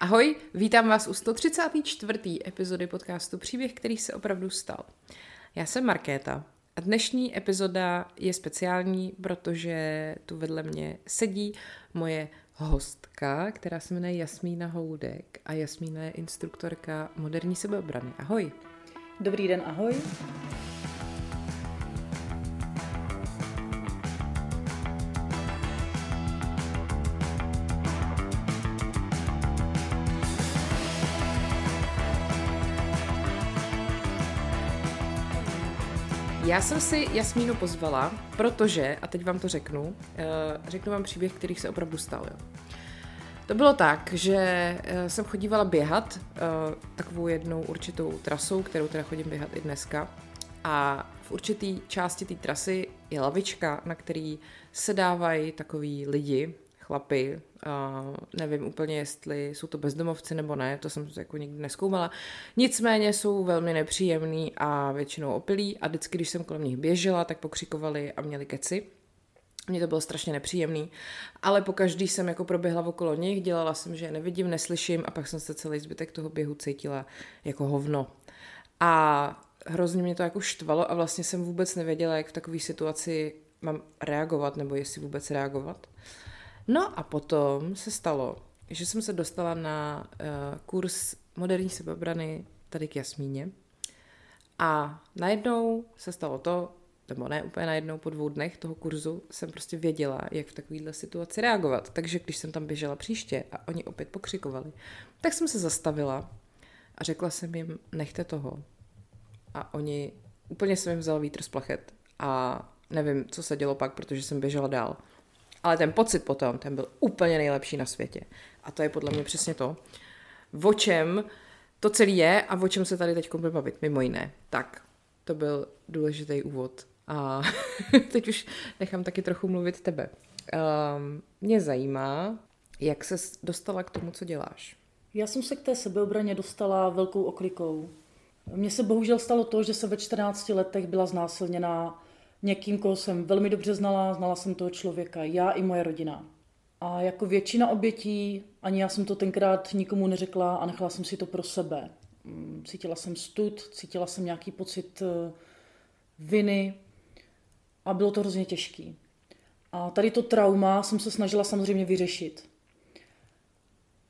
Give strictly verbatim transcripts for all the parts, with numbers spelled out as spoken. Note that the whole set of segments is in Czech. Ahoj, vítám vás u sto třicáté čtvrté epizody podcastu Příběh, který se opravdu stal. Já jsem Markéta a dnešní epizoda je speciální, protože tu vedle mě sedí moje hostka, která se jmenuje Jasmína Houdek a Jasmína je instruktorka moderní sebeobrany. Ahoj. Dobrý den, ahoj. Já jsem si Jasmínu pozvala, protože, a teď vám to řeknu, řeknu vám příběh, který se opravdu stal. Jo. To bylo tak, že jsem chodívala běhat takovou jednou určitou trasou, kterou teda chodím běhat i dneska. A v určité části té trasy je lavička, na který se dávají takový lidi, chlapy, Uh, nevím úplně, jestli jsou to bezdomovci nebo ne, to jsem jako nikdy nezkoumala. Nicméně jsou velmi nepříjemný a většinou opilí a vždycky, když jsem kolem nich běžela, tak pokřikovali a měli keci. Mně to bylo strašně nepříjemný, ale pokaždý jsem jako proběhla okolo nich, dělala jsem, že je nevidím, neslyším a pak jsem se celý zbytek toho běhu cítila jako hovno. A hrozně mě to jako štvalo a vlastně jsem vůbec nevěděla, jak v takové situaci mám reagovat nebo jestli vůbec reagovat. No a potom se stalo, že jsem se dostala na uh, kurz moderní sebeobrany tady k Jasmíně a najednou se stalo to, nebo ne úplně najednou, po dvou dnech toho kurzu jsem prostě věděla, jak v takovéhle situaci reagovat. Takže když jsem tam běžela příště a oni opět pokřikovali, tak jsem se zastavila a řekla jsem jim, nechte toho. A oni, úplně jsem jim vzala vítr z plachet a nevím, co se dělo pak, protože jsem běžela dál. Ale ten pocit potom, ten byl úplně nejlepší na světě. A to je podle mě přesně to, o čem to celé je a o čem se tady teď budeme bavit, mimo jiné. Tak, to byl důležitý úvod. A teď už nechám taky trochu mluvit tebe. Um, mě zajímá, jak ses dostala k tomu, co děláš. Já jsem se k té sebeobraně dostala velkou oklikou. Mně se bohužel stalo to, že se ve čtrnácti letech byla znásilněná někým, koho jsem velmi dobře znala, znala jsem toho člověka, já i moje rodina. A jako většina obětí, ani já jsem to tenkrát nikomu neřekla a nechala jsem si to pro sebe. Cítila jsem stud, cítila jsem nějaký pocit viny a bylo to hrozně těžký. A tady to trauma jsem se snažila samozřejmě vyřešit.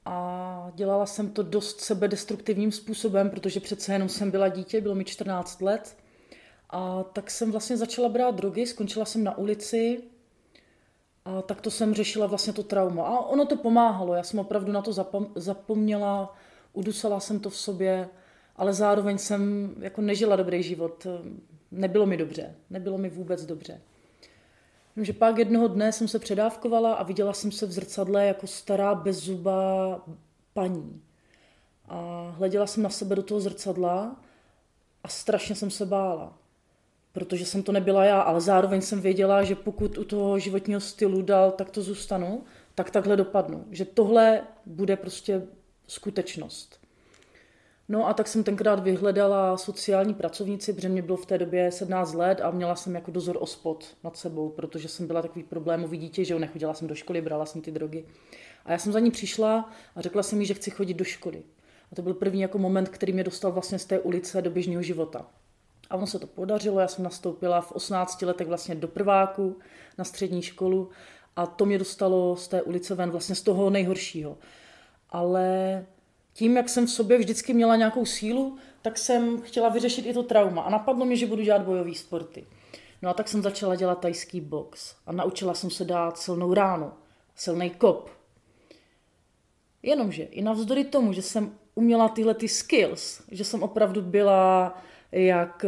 A dělala jsem to dost sebedestruktivním způsobem, protože přece jenom jsem byla dítě, bylo mi čtrnáct let. A tak jsem vlastně začala brát drogy, skončila jsem na ulici a tak to jsem řešila vlastně to trauma. A ono to pomáhalo, já jsem opravdu na to zapom- zapomněla, udusala jsem to v sobě, ale zároveň jsem jako nežila dobrý život. Nebylo mi dobře, nebylo mi vůbec dobře. Vím, že pak jednoho dne jsem se předávkovala a viděla jsem se v zrcadle jako stará bezzubá paní. A hleděla jsem na sebe do toho zrcadla a strašně jsem se bála. Protože jsem to nebyla já, ale zároveň jsem věděla, že pokud u toho životního stylu dál tak to zůstanu, tak takhle dopadnu. Že tohle bude prostě skutečnost. No a tak jsem tenkrát vyhledala sociální pracovnici, protože mě bylo v té době sedmnáct let a měla jsem jako dozor ospod nad sebou, protože jsem byla takový problémový dítě, že jo, nechodila jsem do školy, brala jsem ty drogy. A já jsem za ní přišla a řekla jsem jí, že chci chodit do školy. A to byl první jako moment, který mě dostal vlastně z té ulice do běžného života. A ono se to podařilo, já jsem nastoupila v osmnácti letech vlastně do prváku na střední školu a to mě dostalo z té ulice ven, vlastně z toho nejhoršího. Ale tím, jak jsem v sobě vždycky měla nějakou sílu, tak jsem chtěla vyřešit i to trauma a napadlo mě, že budu dělat bojové sporty. No a tak jsem začala dělat thajský box a naučila jsem se dát silnou ránu, silný kop. Jenomže i navzdory tomu, že jsem uměla tyhle ty skills, že jsem opravdu byla jak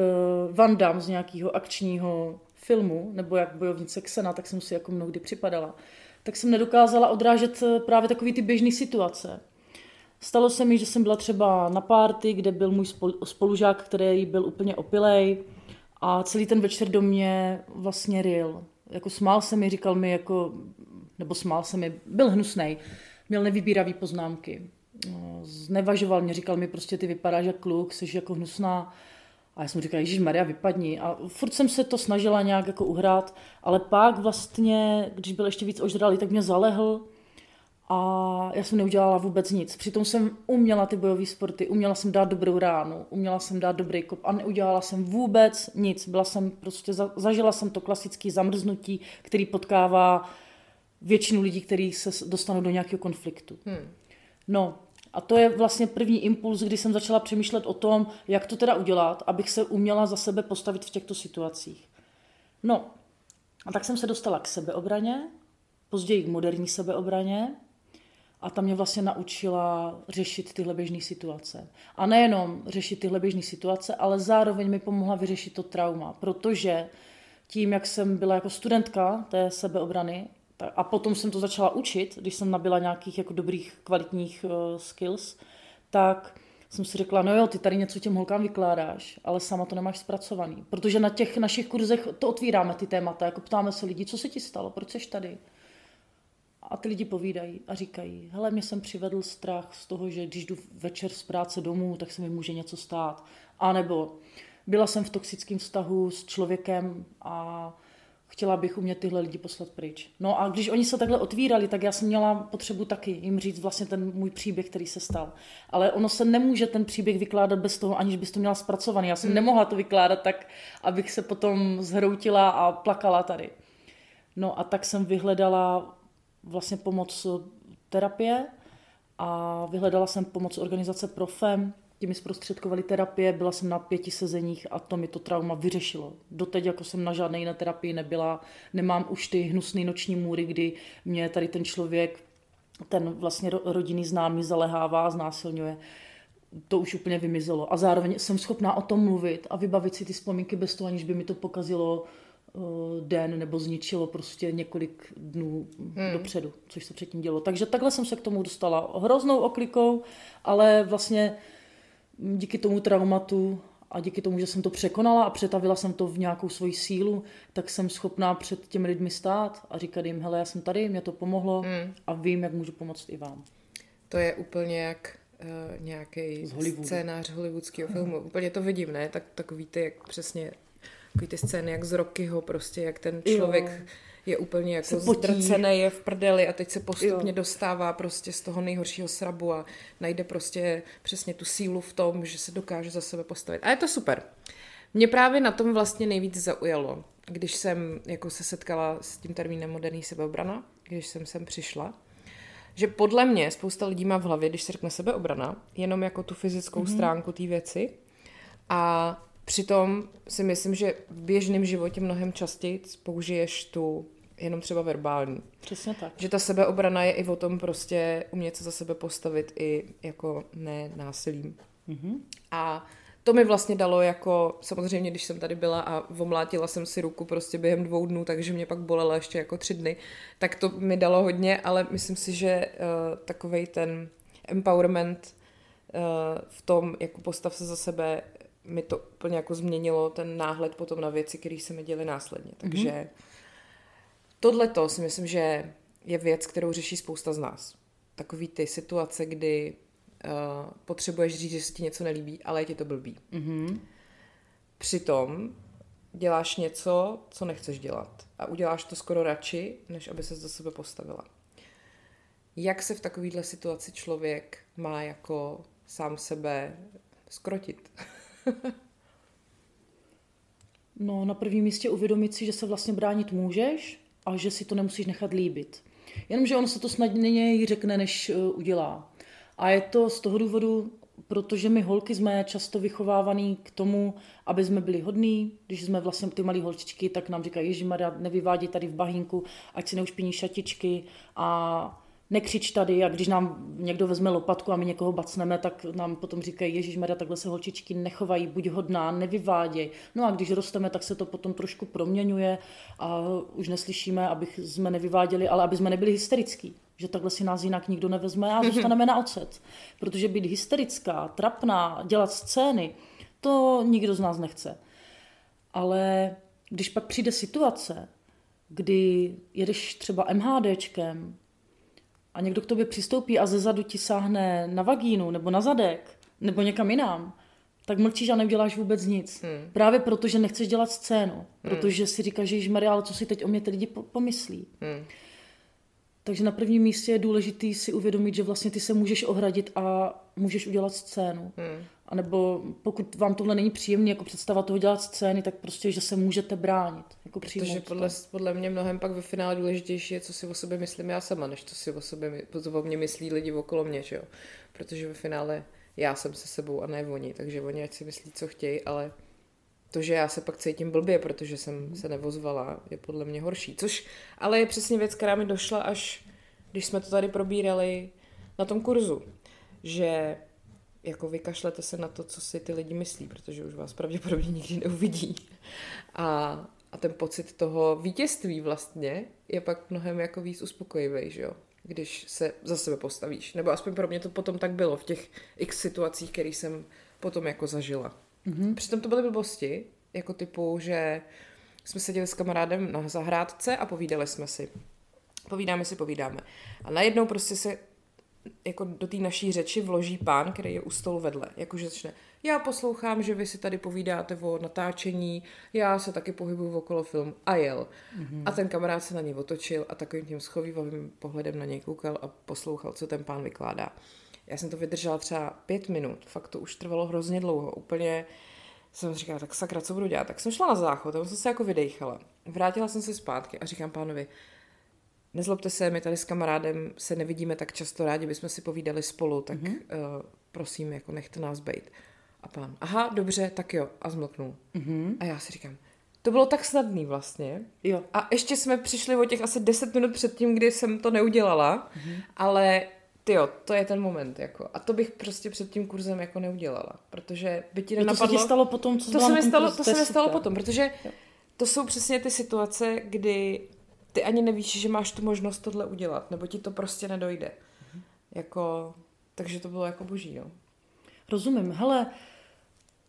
Van Damme z nějakého akčního filmu, nebo jak bojovnice Xena, tak jsem si jako mnohdy připadala, tak jsem nedokázala odrážet právě takový ty běžné situace. Stalo se mi, že jsem byla třeba na party, kde byl můj spolužák, který byl úplně opilej a celý ten večer do mě vlastně ryl. Jako smál se mi, říkal mi jako, nebo smál se mi, byl hnusnej, měl nevybíravý poznámky. Znevažoval mě, říkal mi prostě ty vypadáš jak kluk, jsi jako hnusná. A já jsem říkala, ježišmarja, vypadni. A furt jsem se to snažila nějak jako uhrát, ale pak vlastně, když byl ještě víc ožralý, tak mě zalehl A já jsem neudělala vůbec nic. Přitom jsem uměla ty bojové sporty, uměla jsem dát dobrou ránu, uměla jsem dát dobrý kop a neudělala jsem vůbec nic. Byla jsem prostě, zažila jsem to klasické zamrznutí, který potkává většinu lidí, kteří se dostanou do nějakého konfliktu. Hmm. No a to je vlastně první impuls, kdy jsem začala přemýšlet o tom, jak to teda udělat, abych se uměla za sebe postavit v těchto situacích. No a tak jsem se dostala k sebeobraně, později k moderní sebeobraně. A ta mě vlastně naučila řešit tyhle běžné situace. A nejenom řešit tyhle běžné situace, ale zároveň mi pomohla vyřešit to trauma. Protože tím, jak jsem byla jako studentka té sebeobrany, a potom jsem to začala učit, když jsem nabyla nějakých jako dobrých, kvalitních uh, skills, tak jsem si řekla, no jo, ty tady něco těm holkám vykládáš, ale sama to nemáš zpracovaný. Protože na těch našich kurzech to otvíráme, ty témata, jako ptáme se lidí, co se ti stalo, proč jsi tady? A ty lidi povídají a říkají, hele, mě jsem přivedl strach z toho, že když jdu večer z práce domů, tak se mi může něco stát. A nebo byla jsem v toxickém vztahu s člověkem a chtěla bych umět tyhle lidi poslat pryč. No a když oni se takhle otvírali, tak já jsem měla potřebu taky jim říct vlastně ten můj příběh, který se stal. Ale ono se nemůže ten příběh vykládat bez toho, aniž bys to měla zpracovaný. Já jsem hmm. nemohla to vykládat tak, abych se potom zhroutila a plakala tady. No a tak jsem vyhledala vlastně pomoc terapie a vyhledala jsem pomoc organizace ProFem, ti mi zprostředkovali terapie, byla jsem na pěti sezeních a to mi to trauma vyřešilo. Doteď jako jsem na žádné jiné terapii nebyla, nemám už ty hnusné noční můry, kdy mě tady ten člověk, ten vlastně rodinný známý zalehává, znásilňuje. To už úplně vymizelo a zároveň jsem schopná o tom mluvit a vybavit si ty vzpomínky bez toho, aniž by mi to pokazilo den nebo zničilo prostě několik dnů hmm. dopředu, což se předtím dělo. Takže takhle jsem se k tomu dostala hroznou oklikou, ale vlastně díky tomu traumatu a díky tomu, že jsem to překonala a přetavila jsem to v nějakou svoji sílu, tak jsem schopná před těmi lidmi stát a říkat jim, hele, já jsem tady, mě to pomohlo hmm. a vím, jak můžu pomoct i vám. To je úplně jak uh, nějaký scénář hollywoodského filmu. Hmm. Úplně to vidím, ne? Tak, tak víte, jak přesně takový ty scény, jak z Rockyho prostě, jak ten člověk jo. je úplně jako zdrcený, je v prdeli a teď se postupně jo. dostává prostě z toho nejhoršího srabu a najde prostě přesně tu sílu v tom, že se dokáže za sebe postavit. A je to super. Mě právě na tom vlastně nejvíc zaujalo, když jsem jako se setkala s tím termínem moderní sebeobrana, když jsem sem přišla, že podle mě spousta lidí má v hlavě, když se řekne sebeobrana, jenom jako tu fyzickou mm-hmm. stránku té věci a přitom si myslím, že v běžném životě mnohem častěji použiješ tu jenom třeba verbální. Přesně tak. Že ta sebeobrana je i o tom prostě umět se za sebe postavit i jako ne násilím. Mm-hmm. A to mi vlastně dalo jako, samozřejmě když jsem tady byla a omlátila jsem si ruku prostě během dvou dnů, takže mě pak bolela ještě jako tři dny, tak to mi dalo hodně, ale myslím si, že uh, takovej ten empowerment uh, v tom jako postav se za sebe mi to úplně jako změnilo ten náhled potom na věci, které se mi děly následně. Takže mm-hmm. tohleto si myslím, že je věc, kterou řeší spousta z nás. Takový ty situace, kdy uh, potřebuješ říct, že se ti něco nelíbí, ale je ti to blbý. Mm-hmm. Přitom děláš něco, co nechceš dělat. A uděláš to skoro radši, než aby ses za sebe postavila. Jak se v takovýhle situaci člověk má jako sám sebe skrotit? No, na prvním místě uvědomit si, že se vlastně bránit můžeš a že si to nemusíš nechat líbit. Jenomže ono se to snadněji řekne, než udělá. A je to z toho důvodu, protože my holky jsme často vychovávaný k tomu, aby jsme byli hodný. Když jsme vlastně ty malé holčičky, tak nám říkají, Ježimaria, nevyváděj tady v bahínku, ať si neušpiní šatičky a nekřič tady, a když nám někdo vezme lopatku a my někoho bacneme, tak nám potom říkají, Ježišmarja, takhle se holčičky nechovají, buď hodná, nevyváděj. No a když rosteme, tak se to potom trošku proměňuje a už neslyšíme, aby jsme nevyváděli, ale aby jsme nebyli hysterický. Že takhle si nás jinak nikdo nevezme a zůstaneme na ocet. Protože být hysterická, trapná, dělat scény, to nikdo z nás nechce. Ale když pak přijde situace, kdy jedeš třeba MHDčkem, a někdo k tobě přistoupí a zezadu ti sáhne na vagínu nebo na zadek nebo někam jinam, tak mlčíš a neuděláš vůbec nic. Hmm. Právě proto, že nechceš dělat scénu. Hmm. Protože si říkáš, že Ježišmarja, ale co si teď o mě ty lidi pomyslí. Hmm. Takže na prvním místě je důležité si uvědomit, že vlastně ty se můžeš ohradit a můžeš udělat scénu. Hmm. A nebo pokud vám tohle není příjemný, jako představa toho dělat scény, tak prostě, že se můžete bránit. Jako protože podle, podle mě mnohem pak ve finále důležitější je, co si o sobě myslím já sama, než co si o sobě o mě myslí lidi okolo mě, že jo. Protože ve finále já jsem se sebou a ne oni, takže oni ať si myslí, co chtějí, ale to, že já se pak cítím blbě, protože jsem se nevozvala, je podle mě horší. Což ale je přesně věc, která mi došla, až když jsme to tady probírali na tom kurzu, že jako vykašlete se na to, co si ty lidi myslí, protože už vás pravděpodobně nikdy neuvidí. A, a ten pocit toho vítězství vlastně je pak mnohem jako víc uspokojivý, že jo? Když se za sebe postavíš. Nebo aspoň pro mě to potom tak bylo v těch x situacích, které jsem potom jako zažila. Mm-hmm. Přitom to byly blbosti, jako typu, že jsme seděli s kamarádem na zahrádce a povídali jsme si. Povídáme si, povídáme. A najednou prostě se jako do té naší řeči vloží pán, který je u stolu vedle. Jakože začne, já poslouchám, že vy si tady povídáte o natáčení, já se taky pohybuju okolo filmu a jel. Mm-hmm. A ten kamarád se na něj otočil a takovým tím schovývavým pohledem na něj koukal a poslouchal, co ten pán vykládá. Já jsem to vydržela třeba pět minut, fakt to už trvalo hrozně dlouho, úplně jsem říkala, tak sakra, co budu dělat? Tak jsem šla na záchod, tam jsem se jako vydejchala. Vrátila jsem se zpátky a říkám pánovi, nezlobte se, my tady s kamarádem se nevidíme tak často, rádi bychom si povídali spolu, tak mm-hmm. uh, prosím, jako nechte nás bejt. A pán, aha, dobře, tak jo, a zmlknul. Mm-hmm. A já si říkám, to bylo tak snadný vlastně. Jo. A ještě jsme přišli o těch asi deset minut před tím, kdy jsem to neudělala, mm-hmm. ale tyjo, to je ten moment, jako. A to bych prostě před tím kurzem jako neudělala, protože by ti nenapadlo... No to se ti stalo potom, co to se mi stalo, to se mi stalo potom, protože to jsou přesně ty situace, kdy ty ani nevíš, že máš tu možnost tohle udělat, nebo ti to prostě nedojde. Mhm. Jako, takže to bylo jako boží, jo. Rozumím, hele,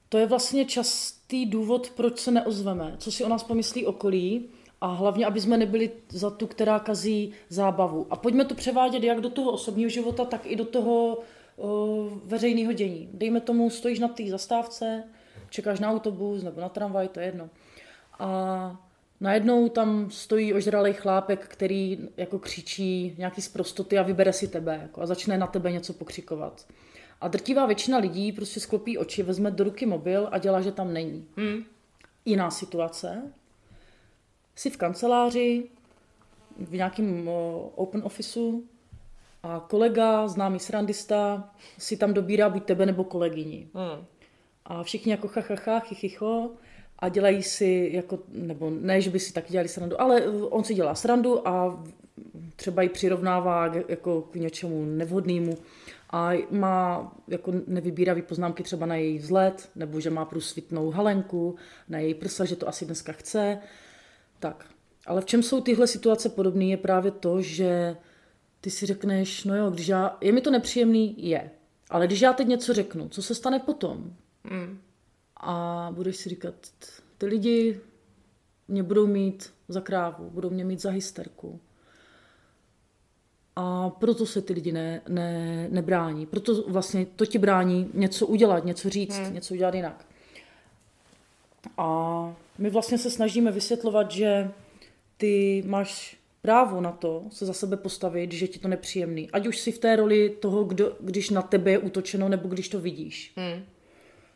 to je vlastně častý důvod, proč se neozveme, co si o nás pomyslí okolí, a hlavně, aby jsme nebyli za tu, která kazí zábavu. A pojďme to převádět jak do toho osobního života, tak i do toho o, veřejného dění. Dejme tomu, stojíš na té zastávce, čekáš na autobus nebo na tramvaj, to je jedno. A najednou tam stojí ožralej chlápek, který jako křičí nějaký sprostoty a vybere si tebe jako, a začne na tebe něco pokřikovat. A drtivá většina lidí prostě sklopí oči, vezme do ruky mobil a dělá, že tam není. Hmm. Jiná situace. Jsi v kanceláři, v nějakém open officeu a kolega, známý srandista, si tam dobírá buď tebe nebo kolegyni. Mm. A všichni jako chachacha, chichicho a dělají si jako, nebo ne, že by si taky dělali srandu, ale on si dělá srandu a třeba ji přirovnává jako k něčemu nevhodnému a má jako nevybíravý poznámky třeba na její vzhled, nebo že má průsvitnou halenku, na její prsa, že to asi dneska chce. Tak, ale v čem jsou tyhle situace podobné, je právě to, že ty si řekneš, no jo, když já, je mi to nepříjemný, je, ale když já teď něco řeknu, co se stane potom? Mm. A budeš si říkat, ty lidi mě budou mít za krávu, budou mě mít za hysterku. A proto se ty lidi ne, ne, nebrání, proto vlastně to ti brání něco udělat, něco říct, mm. něco udělat jinak. A my vlastně se snažíme vysvětlovat, že ty máš právo na to se za sebe postavit, že ti to nepříjemný. Ať už jsi v té roli toho, kdo, když na tebe je útočeno, nebo když to vidíš. Hmm.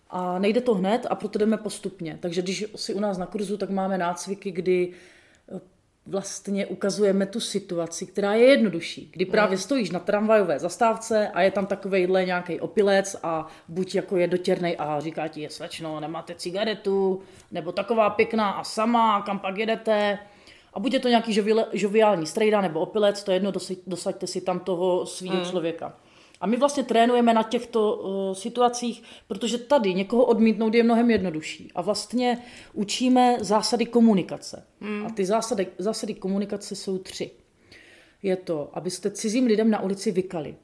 A nejde to hned a proto jdeme postupně. Takže když jsi u nás na kurzu, tak máme nácviky, kdy vlastně ukazujeme tu situaci, která je jednodušší. Kdy právě stojíš na tramvajové zastávce a je tam takovejhle nějaký opilec a buď jako je dotěrnej a říká ti, je slečno, nemáte cigaretu, nebo taková pěkná a sama, kam pak jedete. A buď je to nějaký žoviální strejda nebo opilec, to je jedno, dosaďte si tam toho svýho mm. člověka. A my vlastně trénujeme na těchto uh, situacích, protože tady někoho odmítnout je mnohem jednodušší. A vlastně učíme zásady komunikace. Mm. A ty zásady, zásady komunikace jsou tři. Je to, abyste cizím lidem na ulici vykali.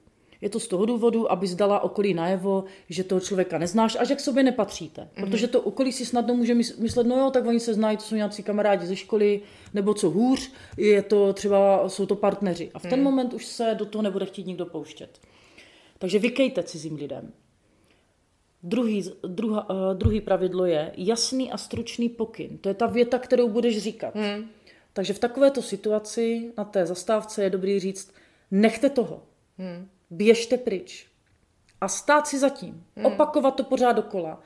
Je to z toho důvodu, aby dala okolí najevo, že toho člověka neznáš a že k sobě nepatříte. Mm. Protože to okolí si snadno může myslet, no jo, tak oni se znají, to jsou nějací kamarádi ze školy, nebo co hůř, je to třeba, jsou to partneři. A v ten mm. moment už se do toho nebude chtít nikdo pouštět. Takže vykejte cizím lidem. Druhý, druha, uh, druhý pravidlo je jasný a stručný pokyn. To je ta věta, kterou budeš říkat. Hmm. Takže v takovéto situaci na té zastávce je dobrý říct, nechte toho, hmm. běžte pryč a stát si za tím, hmm. opakovat to pořád dokola.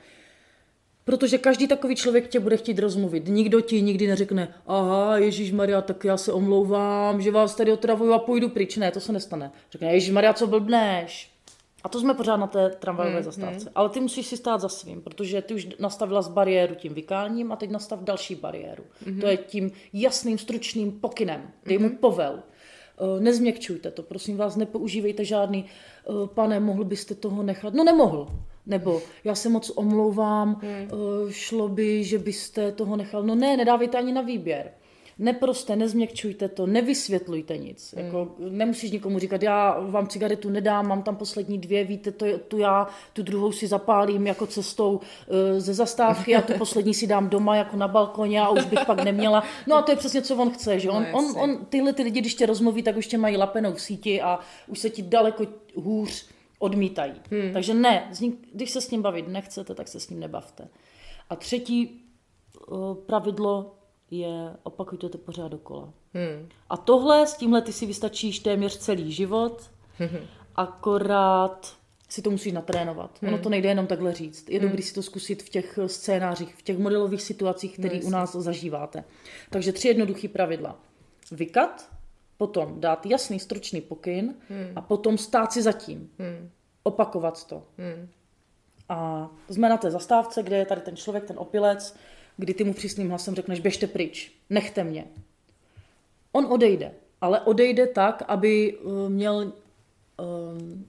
Protože každý takový člověk tě bude chtít rozmluvit. Nikdo ti nikdy neřekne, aha, ježišmarja, tak já se omlouvám, že vás tady otravuju a půjdu pryč. Ne, to se nestane. Řekne, ježišmarja, co blbneš. A to jsme pořád na té tramvajové hmm, zastávce. Hmm. Ale ty musíš si stát za svým, protože ty už nastavila z bariéru tím vykáním a teď nastav další bariéru. Hmm. To je tím jasným, stručným pokynem. Dej hmm. mu povel. Nezměkčujte to, prosím vás, nepoužívejte žádný, pane, mohl byste toho nechat? No nemohl. Nebo já se moc omlouvám, hmm. šlo by, že byste toho nechal. No ne, nedávejte ani na výběr. Neproste, nezměkčujte to, nevysvětlujte nic. Hmm. Jako, nemusíš nikomu říkat, já vám cigaretu nedám, mám tam poslední dvě, víte, to je, tu já, tu druhou si zapálím jako cestou e, ze zastávky a tu poslední si dám doma jako na balkoně a už bych pak neměla. No a to je přesně, co on chce. Že? On, no, on, on, tyhle ty lidi, když tě rozmluví, tak už tě mají lapenou v síti a už se ti daleko hůř odmítají. Hmm. Takže ne, když se s ním bavit nechcete, tak se s ním nebavte. A třetí pravidlo je opakujte to pořád dokola. Hmm. A tohle, s tímhle ty si vystačíš téměř celý život, hmm. akorát si to musíš natrénovat. Hmm. Ono to nejde jenom takhle říct. Je hmm. dobrý si to zkusit v těch scénářích, v těch modelových situacích, které no, u nás zažíváte. Takže tři jednoduchý pravidla. Vykat, potom dát jasný, stručný pokyn hmm. a potom stát si za tím. Hmm. Opakovat to. Hmm. A jsme na té zastávce, kde je tady ten člověk, ten opilec, kdy ty mu přísným hlasem řekneš, běžte pryč, nechte mě. On odejde, ale odejde tak, aby měl,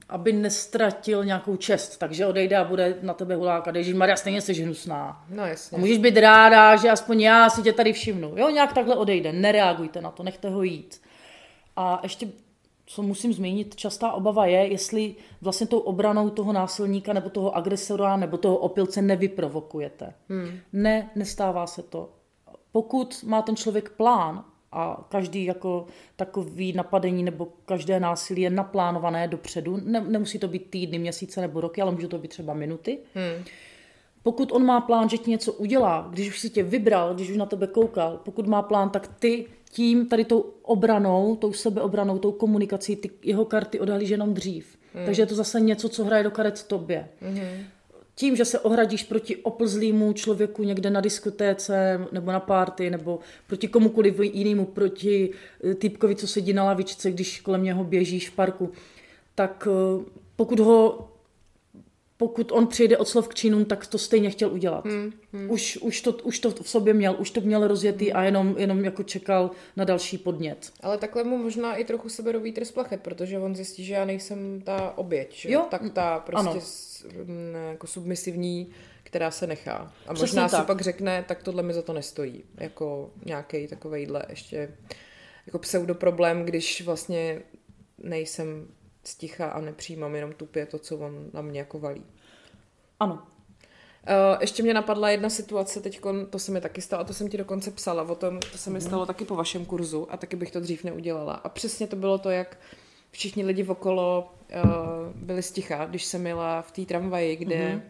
aby nestratil nějakou čest, takže odejde a bude na tebe hulákat, ježišmarja, stejně jsi hnusná. No jasně. A můžeš být ráda, že aspoň já si tě tady všimnu. Jo, nějak takhle odejde, nereagujte na to, nechte ho jít. A ještě, co musím zmínit, častá obava je, jestli vlastně tou obranou toho násilníka nebo toho agresora nebo toho opilce nevyprovokujete. Hmm. Ne, nestává se to. Pokud má ten člověk plán a každý jako takový napadení nebo každé násilí je naplánované dopředu, ne, nemusí to být týdny, měsíce nebo roky, ale může to být třeba minuty. Hmm. Pokud on má plán, že ti něco udělá, když už si tě vybral, když už na tebe koukal, pokud má plán, tak ty tím, tady tou obranou, tou sebeobranou, tou komunikací, ty jeho karty odhalíš jenom dřív. Mm. Takže je to zase něco, co hraje do karet tobě. Mm. Tím, že se ohradíš proti oplzlýmu člověku někde na diskotéce nebo na party nebo proti komukoliv jinému, proti týpkovi, co sedí na lavičce, když kolem něho běžíš v parku, tak pokud ho... Pokud on přijde od slov k činům, tak to stejně chtěl udělat. Hmm, hmm. Už, už, to, už to v sobě měl, už to měl rozjetý hmm. a jenom, jenom jako čekal na další podnět. Ale takhle mu možná i trochu sebe dobí trest plachet, protože on zjistí, že já nejsem ta oběť. Jo? Tak ta prostě s, jako submisivní, která se nechá. A přesně možná tak si pak řekne, tak tohle mi za to nestojí. Jako nějakej takovejhle ještě jako pseudoproblém, když vlastně nejsem sticha a nepřijímám jenom tupě to, co on na mě jako valí. Ano. Uh, ještě mě napadla jedna situace teď, to se mi taky stalo, a to jsem ti dokonce psala o tom, to se mi stalo taky po vašem kurzu a taky bych to dřív neudělala. A přesně to bylo to, jak všichni lidi okolo uh, byli sticha, když jsem jela v té tramvaji, kde uh-huh.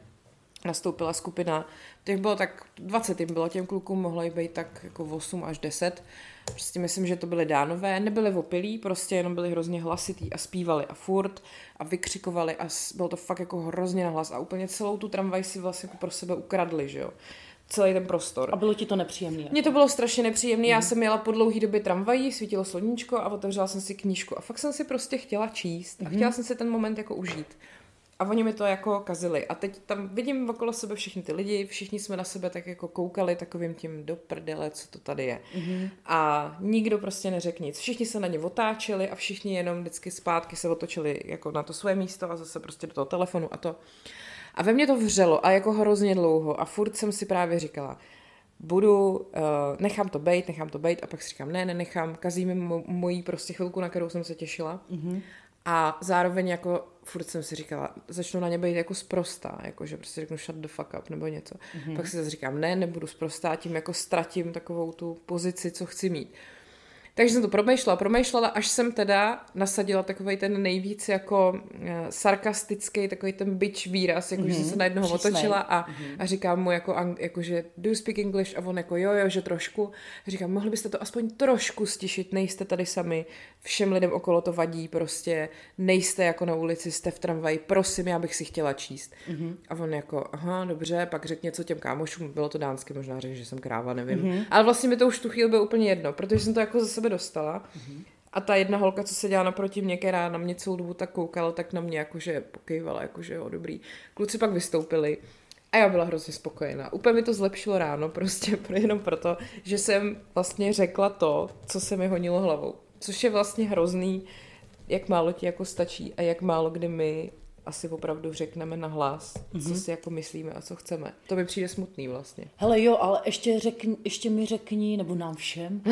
nastoupila skupina. Těch bylo tak dvacet, jim bylo těm klukům, mohlo jí být tak jako osm až deset. Prostě myslím, že to byly Dánové, nebyly opilí, prostě jenom byli hrozně hlasitý a zpívali a furt a vykřikovali a bylo to fakt jako hrozně nahlas a úplně celou tu tramvaj si vlastně jako pro sebe ukradli, že jo. Celý ten prostor. A bylo ti to nepříjemné? Mně to bylo strašně nepříjemné. Mm. Já jsem jela po dlouhý době tramvají, svítilo sluníčko a otevřela jsem si knížku a fakt jsem si prostě chtěla číst a chtěla mm. jsem si ten moment jako užít. A oni mi to jako kazili. A teď tam vidím okolo sebe všichni ty lidi, všichni jsme na sebe tak jako koukali takovým tím do prdele, co to tady je. Mm-hmm. A nikdo prostě neřekl nic. Všichni se na ně otáčeli a všichni jenom vždycky zpátky se otočili jako na to svoje místo a zase prostě do toho telefonu a to. A ve mně to vřelo a jako hrozně dlouho a furt jsem si právě říkala, budu, uh, nechám to bejt, nechám to bejt a pak si říkám, ne, nenechám, kazí mi mo- mojí prostě chvilku, na kterou jsem se těšila. Mm-hmm. A zároveň jako furt jsem si říkala, začnu na ně být jako sprostá, jako že prostě řeknu shut the fuck up nebo něco. Mm-hmm. Pak si zase říkám, ne, nebudu sprostá, tím jako ztratím takovou tu pozici, co chci mít. Takže jsem to promýšlela, promýšlela, až jsem teda nasadila takovej ten nejvíc jako sarkastický, takový ten bitch výraz, jakože mm-hmm. jsem se na jednoho Přísnej. otočila a, mm-hmm. a říkám mu jako, jako, že do you speak English? A on jako jo, jo, že trošku. A říkám, mohli byste to aspoň trošku stišit, nejste tady sami, všem lidem okolo to vadí prostě, nejste jako na ulici, jste v tramvaji, prosím, já bych si chtěla číst. Mm-hmm. A on jako, aha, dobře, pak řekl něco těm kámošům, bylo to dánsky, možná řekl, že jsem kráva, nevím. Mm-hmm. Ale vlastně mi to už tu chvíli bylo úplně jedno, protože jsem to jako ze sebe dostala. Mm-hmm. A ta jedna holka, co seděla naproti mě, která na mě celou dobu tak koukala, tak na mě jakože pokejvala, jakože jo, dobrý. Kluci pak vystoupili a já byla hrozně spokojená. Úplně mi to zlepšilo ráno, prostě jenom proto, že jsem vlastně řekla to, co se mi honilo hlavou. Což je vlastně hrozný, jak málo ti jako stačí a jak málo kdy my asi opravdu řekneme nahlas, mm-hmm. co si jako myslíme a co chceme. To mi přijde smutný vlastně. Hele jo, ale ještě, řekni, ještě mi řekni, nebo nám všem,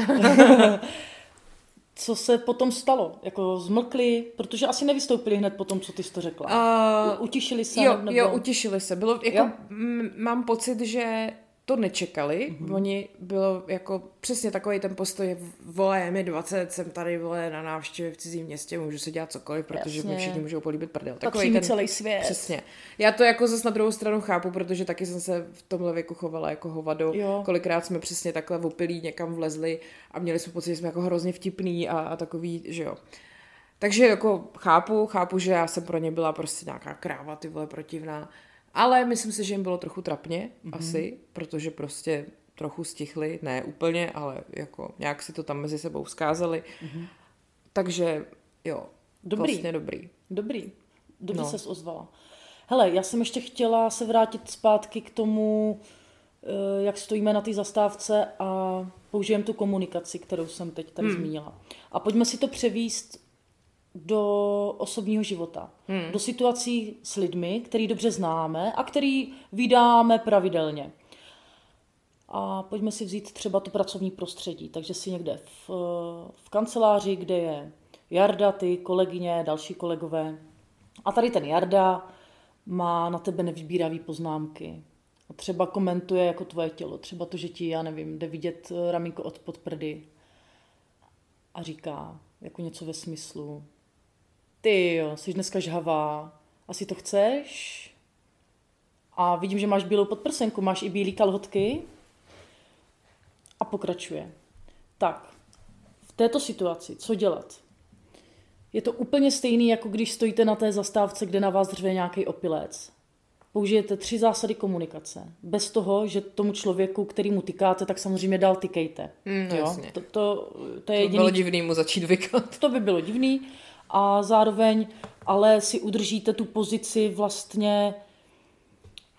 co se potom stalo? Jako zmlkli, protože asi nevystoupili hned po tom, co ty jsi to řekla. Uh, utišili se? Jo, nebo... jo, utišili se. Bylo jako, jo? M- mám pocit, že to nečekali. Mm-hmm. Oni bylo jako přesně takový ten postoj, vole, je mi dvacet, jsem tady, vole, na návštěvě v cizím městě, můžu se dělat cokoliv, protože mi všichni můžou políbit prdel. Takový ten celý svět. Přesně. Já to jako zase na druhou stranu chápu, protože taky jsem se v tomhle věku chovala jako hovado. Jo. Kolikrát jsme přesně takhle opilí, někam vlezli a měli jsme pocit, že jsme jako hrozně vtipný a, a takový, že jo. Takže jako chápu, chápu, že já jsem pro ně byla prostě nějaká kráva, ty vole, protivná. Ale myslím si, že jim bylo trochu trapně, mm-hmm. asi, protože prostě trochu stichli, ne úplně, ale jako nějak si to tam mezi sebou vzkázali. Mm-hmm. Takže jo, dobrý. Vlastně dobrý. Dobrý, dobrý no. Ses ozvala. Hele, já jsem ještě chtěla se vrátit zpátky k tomu, jak stojíme na té zastávce a použijeme tu komunikaci, kterou jsem teď tady hmm. zmínila. A pojďme si to převíst do osobního života. Hmm. Do situací s lidmi, který dobře známe a který vydáme pravidelně. A pojďme si vzít třeba to pracovní prostředí. Takže si někde v, v kanceláři, kde je Jarda, ty kolegyně, další kolegové. A tady ten Jarda má na tebe nevybíravý poznámky. A třeba komentuje jako tvoje tělo. Třeba to, že ti, já nevím, jde vidět ramínko od pod prdy. A říká jako něco ve smyslu: ty jo, jsi dneska žhavá, asi to chceš? A vidím, že máš bílou podprsenku, máš i bílý kalhotky. A pokračuje. Tak, v této situaci, co dělat? Je to úplně stejný, jako když stojíte na té zastávce, kde na vás řve nějaký opilec. Použijete tři zásady komunikace. Bez toho, že tomu člověku, který mu tykáte, tak samozřejmě dál tykejte. Mm, jo? Jasně. To, to, to, je to by jediný... bylo divný mu začít vykat. To by bylo divný. A zároveň ale si udržíte tu pozici vlastně,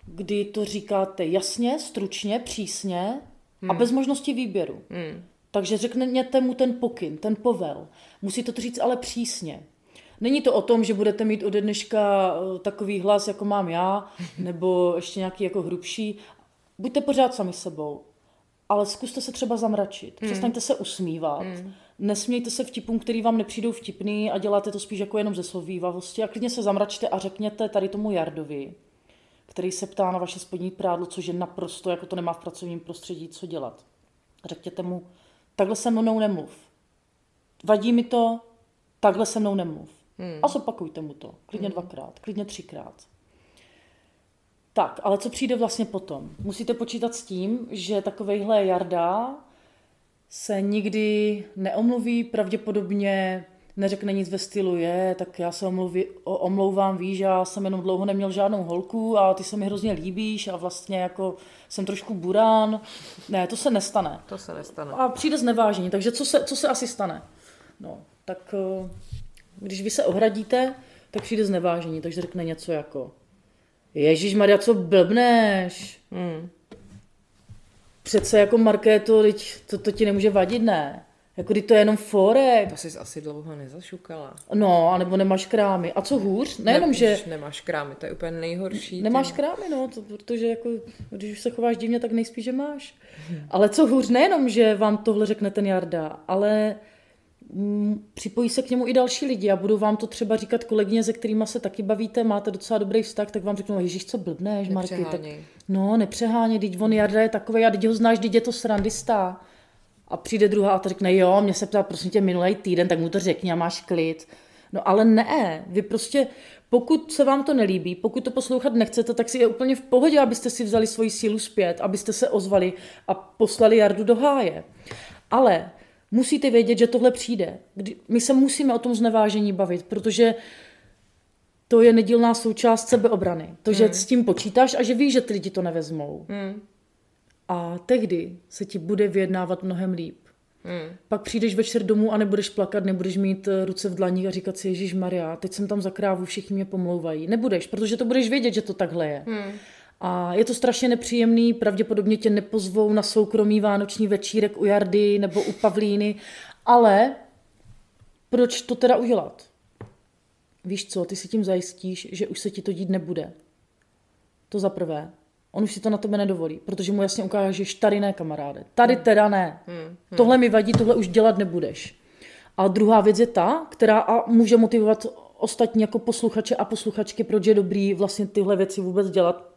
kdy to říkáte jasně, stručně, přísně hmm. a bez možnosti výběru. Hmm. Takže řekněte mu ten pokyn, ten povel. Musíte to říct ale přísně. Není to o tom, že budete mít ode dneška takový hlas, jako mám já, nebo ještě nějaký jako hrubší. Buďte pořád sami sebou, ale zkuste se třeba zamračit. Mm. Přestaňte se usmívat. Mm. Nesmějte se vtipům, který vám nepřijdou vtipný a děláte to spíš jako jenom ze shovívavosti. A klidně se zamračte a řekněte tady tomu Jardovi, který se ptá na vaše spodní prádlo, což je naprosto, jako to nemá v pracovním prostředí, co dělat. Řekněte mu, takhle se mnou nemluv. Vadí mi to, takhle se mnou nemluv. Hmm. A zopakujte mu to. Klidně hmm. dvakrát, klidně třikrát. Tak, ale co přijde vlastně potom? Musíte počítat s tím, že takovejhle Jarda se nikdy neomluví, pravděpodobně neřekne nic ve stylu, je, tak já se omluví, omlouvám, víš, já jsem jenom dlouho neměl žádnou holku a ty se mi hrozně líbíš a vlastně jako jsem trošku burán. Ne, to se nestane. To se nestane. A přijde znevážení, takže co se, co se asi stane? No, tak... Když vy se ohradíte, tak přijde znevážení, takže řekne něco jako Ježišmarja, co blbneš? Hmm. Přece jako Markéto, to, to ti nemůže vadit, ne? Jako když to je jenom forek. To jsi asi dlouho nezašukala. No, anebo nemáš krámy. A co hůř? Nejenom, ne, že... Nemáš krámy, to je úplně nejhorší. Nemáš tím. Krámy, no, to, protože jako, když už se chováš divně, tak nejspíš, že máš. Hmm. Ale co hůř, nejenom, že vám tohle řekne ten Jarda, ale... připojí se k němu i další lidi a budou vám to třeba říkat kolegyně, se kterýma se taky bavíte, máte docela dobrý vztah, tak vám řeknou, ježíš, co blbneš, Marky, tak no, nepřeháně, teď on Jarda je takovej a teď ho znáš, teď je to srandista. A přijde druhá a ta řekne, jo, mě se ptá, prosím tě, minulý týden, tak mu to řekni a máš klid. No ale ne, vy prostě, pokud se vám to nelíbí, pokud to poslouchat nechcete, tak si je úplně v pohodě, abyste si vzali svoji sílu zpět, abyste se ozvali a poslali Jardu do háje. Ale musíte vědět, že tohle přijde. My se musíme o tom znevážení bavit, protože to je nedílná součást sebeobrany. To, že hmm. s tím počítáš a že víš, že ty lidi to nevezmou. Hmm. A tehdy se ti bude vyjednávat mnohem líp. Hmm. Pak přijdeš večer domů a nebudeš plakat, nebudeš mít ruce v dlaních a říkat si, ježišmarja, teď jsem tam za krávu, všichni mě pomlouvají. Nebudeš, protože to budeš vědět, že to takhle je. Hmm. A je to strašně nepříjemný, pravděpodobně tě nepozvou na soukromý vánoční večírek u Jardy nebo u Pavlíny, ale proč to teda udělat? Víš co, ty si tím zajistíš, že už se ti to dít nebude. To za prvé. On už si to na tebe nedovolí, protože mu jasně ukážeš, tady ne, kamaráde, tady hmm. teda ne. Hmm. Hmm. Tohle mi vadí, tohle už dělat nebudeš. A druhá věc je ta, která a může motivovat ostatní jako posluchače a posluchačky, proč je dobrý vlastně tyhle věci vůbec dělat,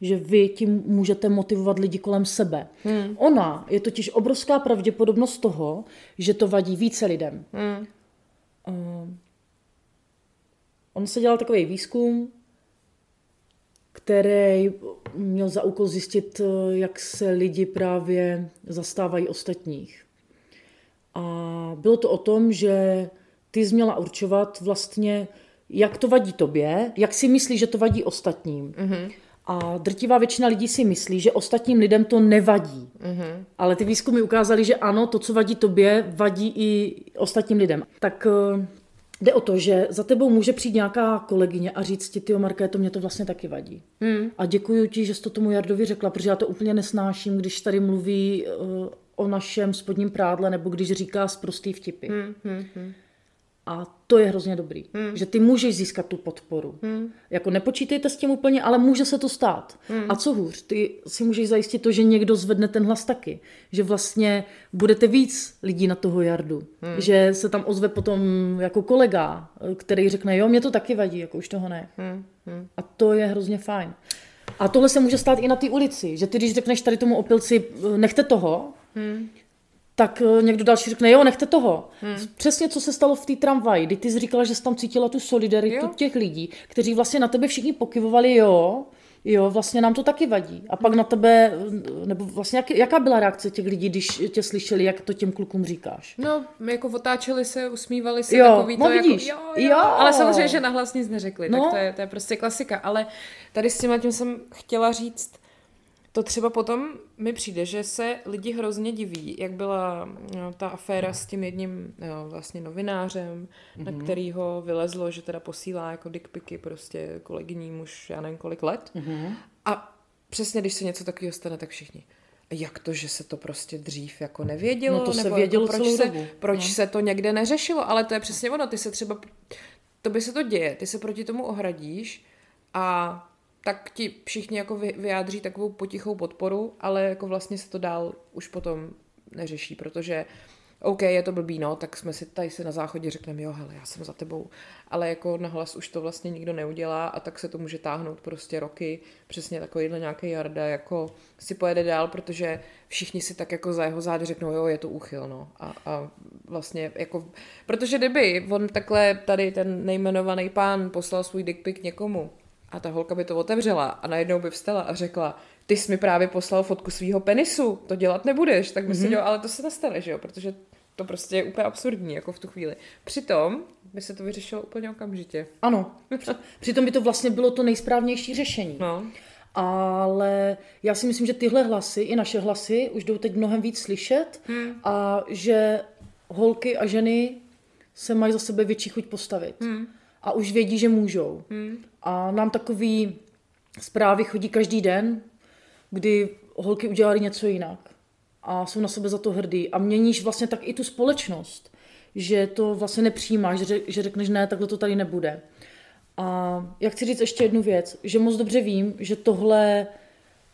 že vy tím můžete motivovat lidi kolem sebe. Hmm. Ona je totiž obrovská pravděpodobnost toho, že to vadí více lidem. Hmm. Uh, on se dělal takový výzkum, který měl za úkol zjistit, jak se lidi právě zastávají ostatních. A bylo to o tom, že ty jsi měla určovat vlastně, jak to vadí tobě, jak si myslíš, že to vadí ostatním. Mm-hmm. A drtivá většina lidí si myslí, že ostatním lidem to nevadí. Mm-hmm. Ale ty výzkumy ukázaly, že ano, to, co vadí tobě, vadí i ostatním lidem. Tak jde o to, že za tebou může přijít nějaká kolegyně a říct ti, tyjo Marké, to mě to vlastně taky vadí. Hmm. A děkuju ti, že jsi to tomu Jardovi řekla, protože já to úplně nesnáším, když tady mluví uh, o našem spodním prádle nebo když říká sprostý vtipy. Hmm. Hmm. A to je hrozně dobrý, hmm. že ty můžeš získat tu podporu. Hmm. Jako nepočítejte s tím úplně, ale může se to stát. Hmm. A co hůř, ty si můžeš zajistit to, že někdo zvedne ten hlas taky. Že vlastně budete víc lidí na toho Jardu. Hmm. Že se tam ozve potom jako kolega, který řekne, jo, mě to taky vadí, jako už toho ne. Hmm. Hmm. A to je hrozně fajn. A tohle se může stát i na té ulici. Že ty, když řekneš tady tomu opilci, nechte toho, hmm. tak někdo další řekne, jo, nechte toho. Hmm. Přesně, co se stalo v té tramvaji, kdy ty jsi říkala, že jsi tam cítila tu solidaritu jo. těch lidí, kteří vlastně na tebe všichni pokyvovali, jo, jo, vlastně nám to taky vadí. A pak na tebe, nebo vlastně jak, jaká byla reakce těch lidí, když tě slyšeli, jak to těm klukům říkáš? No, jako otáčeli se, usmívali se, jo, takový no to vidíš. Jako, jo, jo, jo, ale samozřejmě, že nahlas nic neřekli, no. tak to je, to je prostě klasika. Ale tady s tím jsem chtěla říct, to třeba potom mi přijde, že se lidi hrozně diví, jak byla no, ta aféra s tím jedním no, vlastně novinářem, mm-hmm. na kterýho vylezlo, že teda posílá jako dickpiky prostě kolegyním už já nevím kolik let. Mm-hmm. A přesně, když se něco takového stane, tak všichni. Jak to, že se to prostě dřív jako nevědělo? No to nebo se vědělo jako, proč, se, proč no. se to někde neřešilo? Ale to je přesně ono, ty se třeba, tobě se to děje, ty se proti tomu ohradíš a tak ti všichni jako vyjádří takovou potichou podporu, ale jako vlastně se to dál už potom neřeší, protože OK, je to blbý, no, tak jsme si tady se na záchodě řekneme, jo, hele, já jsem za tebou, ale jako nahlas už to vlastně nikdo neudělá a tak se to může táhnout prostě roky, přesně takovýhle nějaký Jarda, jako si pojede dál, protože všichni si tak jako za jeho zády řeknou, jo, je to úchyl, no, a, a vlastně jako, protože kdyby on takhle tady ten nejmenovaný pán poslal svůj dickpic někomu, a ta holka by to otevřela a najednou by vstala a řekla, ty jsi mi právě poslal fotku svýho penisu, to dělat nebudeš, tak by mm-hmm. si dělal, ale to se nestane, že jo, protože to prostě je úplně absurdní, jako v tu chvíli. Přitom by se to vyřešilo úplně okamžitě. Ano, přitom by to vlastně bylo to nejsprávnější řešení. No. Ale já si myslím, že tyhle hlasy, i naše hlasy, už jdou teď mnohem víc slyšet hmm. a že holky a ženy se mají za sebe větší chuť postavit. Hmm. A už vědí, že můžou. Hmm. A nám takový zprávy chodí každý den, kdy holky udělaly něco jinak. A jsou na sebe za to hrdý. A měníš vlastně tak i tu společnost, že to vlastně nepřijímáš, že řekneš, ne, takhle to tady nebude. A já chci říct ještě jednu věc, že moc dobře vím, že tohle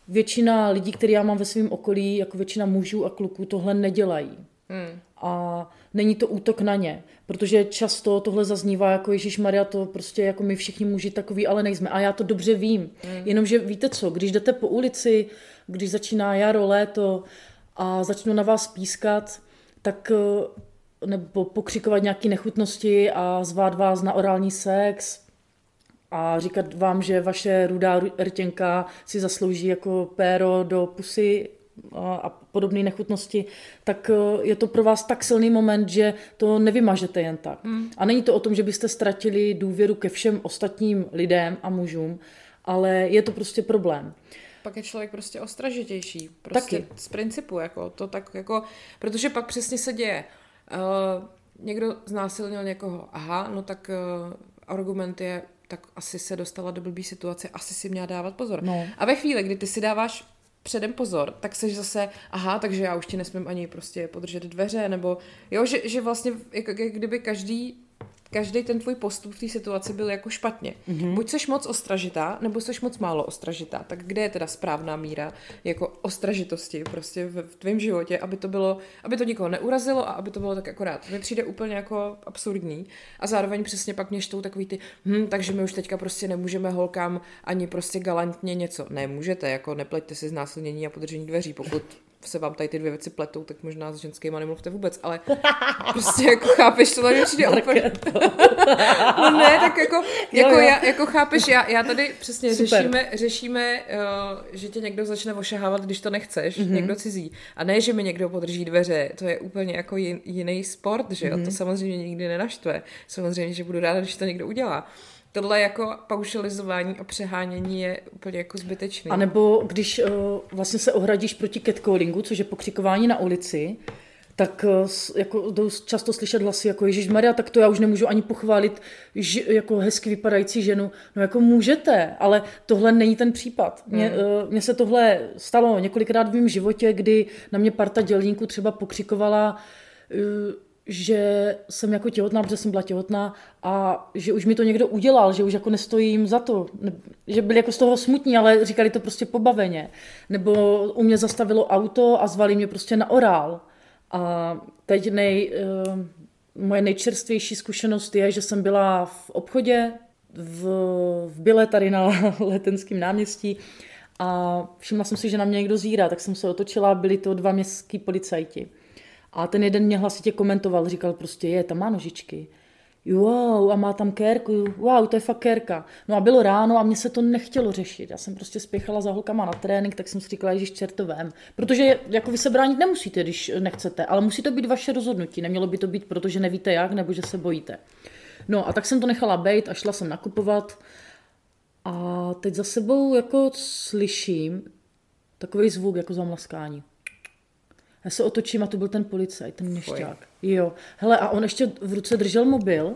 většina lidí, které já mám ve svém okolí, jako většina mužů a kluků, tohle nedělají. Hmm. A není to útok na ně, protože často tohle zaznívá jako ježišmarja, to prostě jako my všichni muži takový, ale nejsme. A já to dobře vím. Hmm. Jenomže víte co, když jdete po ulici, když začíná jaro, léto a začnou na vás pískat, tak nebo pokřikovat nějaké nechutnosti a zvát vás na orální sex a říkat vám, že vaše rudá rtěnka si zaslouží jako péro do pusy a podobné nechutnosti, tak je to pro vás tak silný moment, že to nevymažete jen tak. Hmm. A není to o tom, že byste ztratili důvěru ke všem ostatním lidem a mužům, ale je to prostě problém. Pak je člověk prostě ostražitější. Prostě taky. Z principu. Jako, to tak, jako, protože pak přesně se děje. Uh, někdo znásilnil někoho. Aha, no tak uh, argument je, tak asi se dostala do blbý situace, asi si měla dávat pozor. No. A ve chvíli, kdy ty si dáváš předem pozor, tak seš zase, aha, takže já už ti nesmím ani prostě podržet dveře, nebo jo, že, že vlastně jak, jak kdyby každý každý ten tvůj postup v té situaci byl jako špatně. Mm-hmm. Buď seš moc ostražitá, nebo seš moc málo ostražitá. Tak kde je teda správná míra jako ostražitosti prostě v, v tvém životě, aby to bylo, aby to nikoho neurazilo a aby to bylo tak akorát. Mně přijde úplně jako absurdní a zároveň přesně pak mě štou takový ty, hm, takže my už teďka prostě nemůžeme holkám ani prostě galantně něco. Nemůžete, jako nepleťte si znásilnění a podržení dveří, pokud se vám tady ty dvě věci pletou, tak možná s ženskýma nemluvte vůbec, ale prostě jako chápeš, to tady určitě úplně. No ne, tak jako, jako, jo, jo. Já, jako chápeš, já, já tady přesně super. řešíme, řešíme uh, že tě někdo začne ošahávat, když to nechceš, mm-hmm. někdo cizí. A ne, že mi někdo podrží dveře, to je úplně jako jin, jiný sport, že jo, mm-hmm. to samozřejmě nikdy nenaštve. Samozřejmě, že budu ráda, když to někdo udělá. Tohle jako paušalizování a přehánění je úplně jako zbytečný. A nebo když uh, vlastně se ohradíš proti catcallingu, což je pokřikování na ulici, tak uh, jako jdou často slyšet hlasy jako Ježišmarja, tak to já už nemůžu ani pochválit ž- jako hezky vypadající ženu. No jako můžete, ale tohle není ten případ. Mně hmm. uh, se tohle stalo několikrát v mém životě, kdy na mě parta dělníků třeba pokřikovala uh, že jsem jako těhotná, protože jsem byla těhotná a že už mi to někdo udělal, že už jako nestojím za to. Že byli jako z toho smutní, ale říkali to prostě pobaveně. Nebo u mě zastavilo auto a zvali mě prostě na orál. A teď nej, moje nejčerstvější zkušenost je, že jsem byla v obchodě v, v Bile tady na Letenském náměstí a všimla jsem si, že na mě někdo zírá, tak jsem se otočila, byli to dva městský policajti. A ten jeden mě hlasitě komentoval, říkal prostě, je, tam má nožičky. Wow, a má tam kérku, wow, to je fakt kérka. No a bylo ráno a mně se to nechtělo řešit. Já jsem prostě spěchala za holkama na trénink, tak jsem si říkala, ježiš, čertovém. Protože jako vy se bránit nemusíte, když nechcete, ale musí to být vaše rozhodnutí. Nemělo by to být, protože nevíte jak, nebo že se bojíte. No a tak jsem to nechala bejt a šla jsem nakupovat. A teď za sebou jako slyším takový zvuk jako zamlaskání. Já se otočím a to byl ten policajt, ten měšťák. Jo. Hele, a on ještě v ruce držel mobil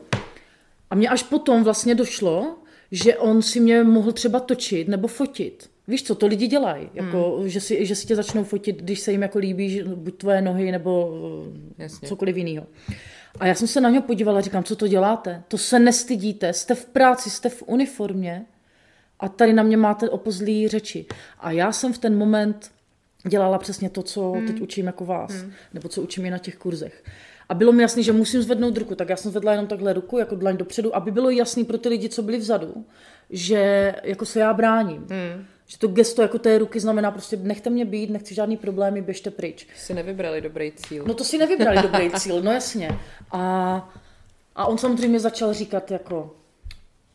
a mě až potom vlastně došlo, že on si mě mohl třeba točit nebo fotit. Víš co, to lidi dělají, jako, hmm. že, si, že si tě začnou fotit, když se jim jako líbí buď tvoje nohy nebo jasně. cokoliv jiného. A já jsem se na něho podívala a říkám, co to děláte? To se nestydíte, jste v práci, jste v uniformě a tady na mě máte opozlý řeči. A já jsem v ten moment dělala přesně to, co hmm. teď učím jako vás, hmm. nebo co učím je na těch kurzech. A bylo mi jasný, že musím zvednout ruku, tak já jsem zvedla jenom takhle ruku, jako dlaň dopředu, aby bylo jasný pro ty lidi, co byli vzadu, že jako se já bráním. Hmm. Že to gesto jako té ruky znamená prostě nechte mě být, nechci žádný problémy, běžte pryč. Si nevybrali dobrý cíl. No to si nevybrali dobrý cíl, no jasně. A, a on samozřejmě začal říkat jako,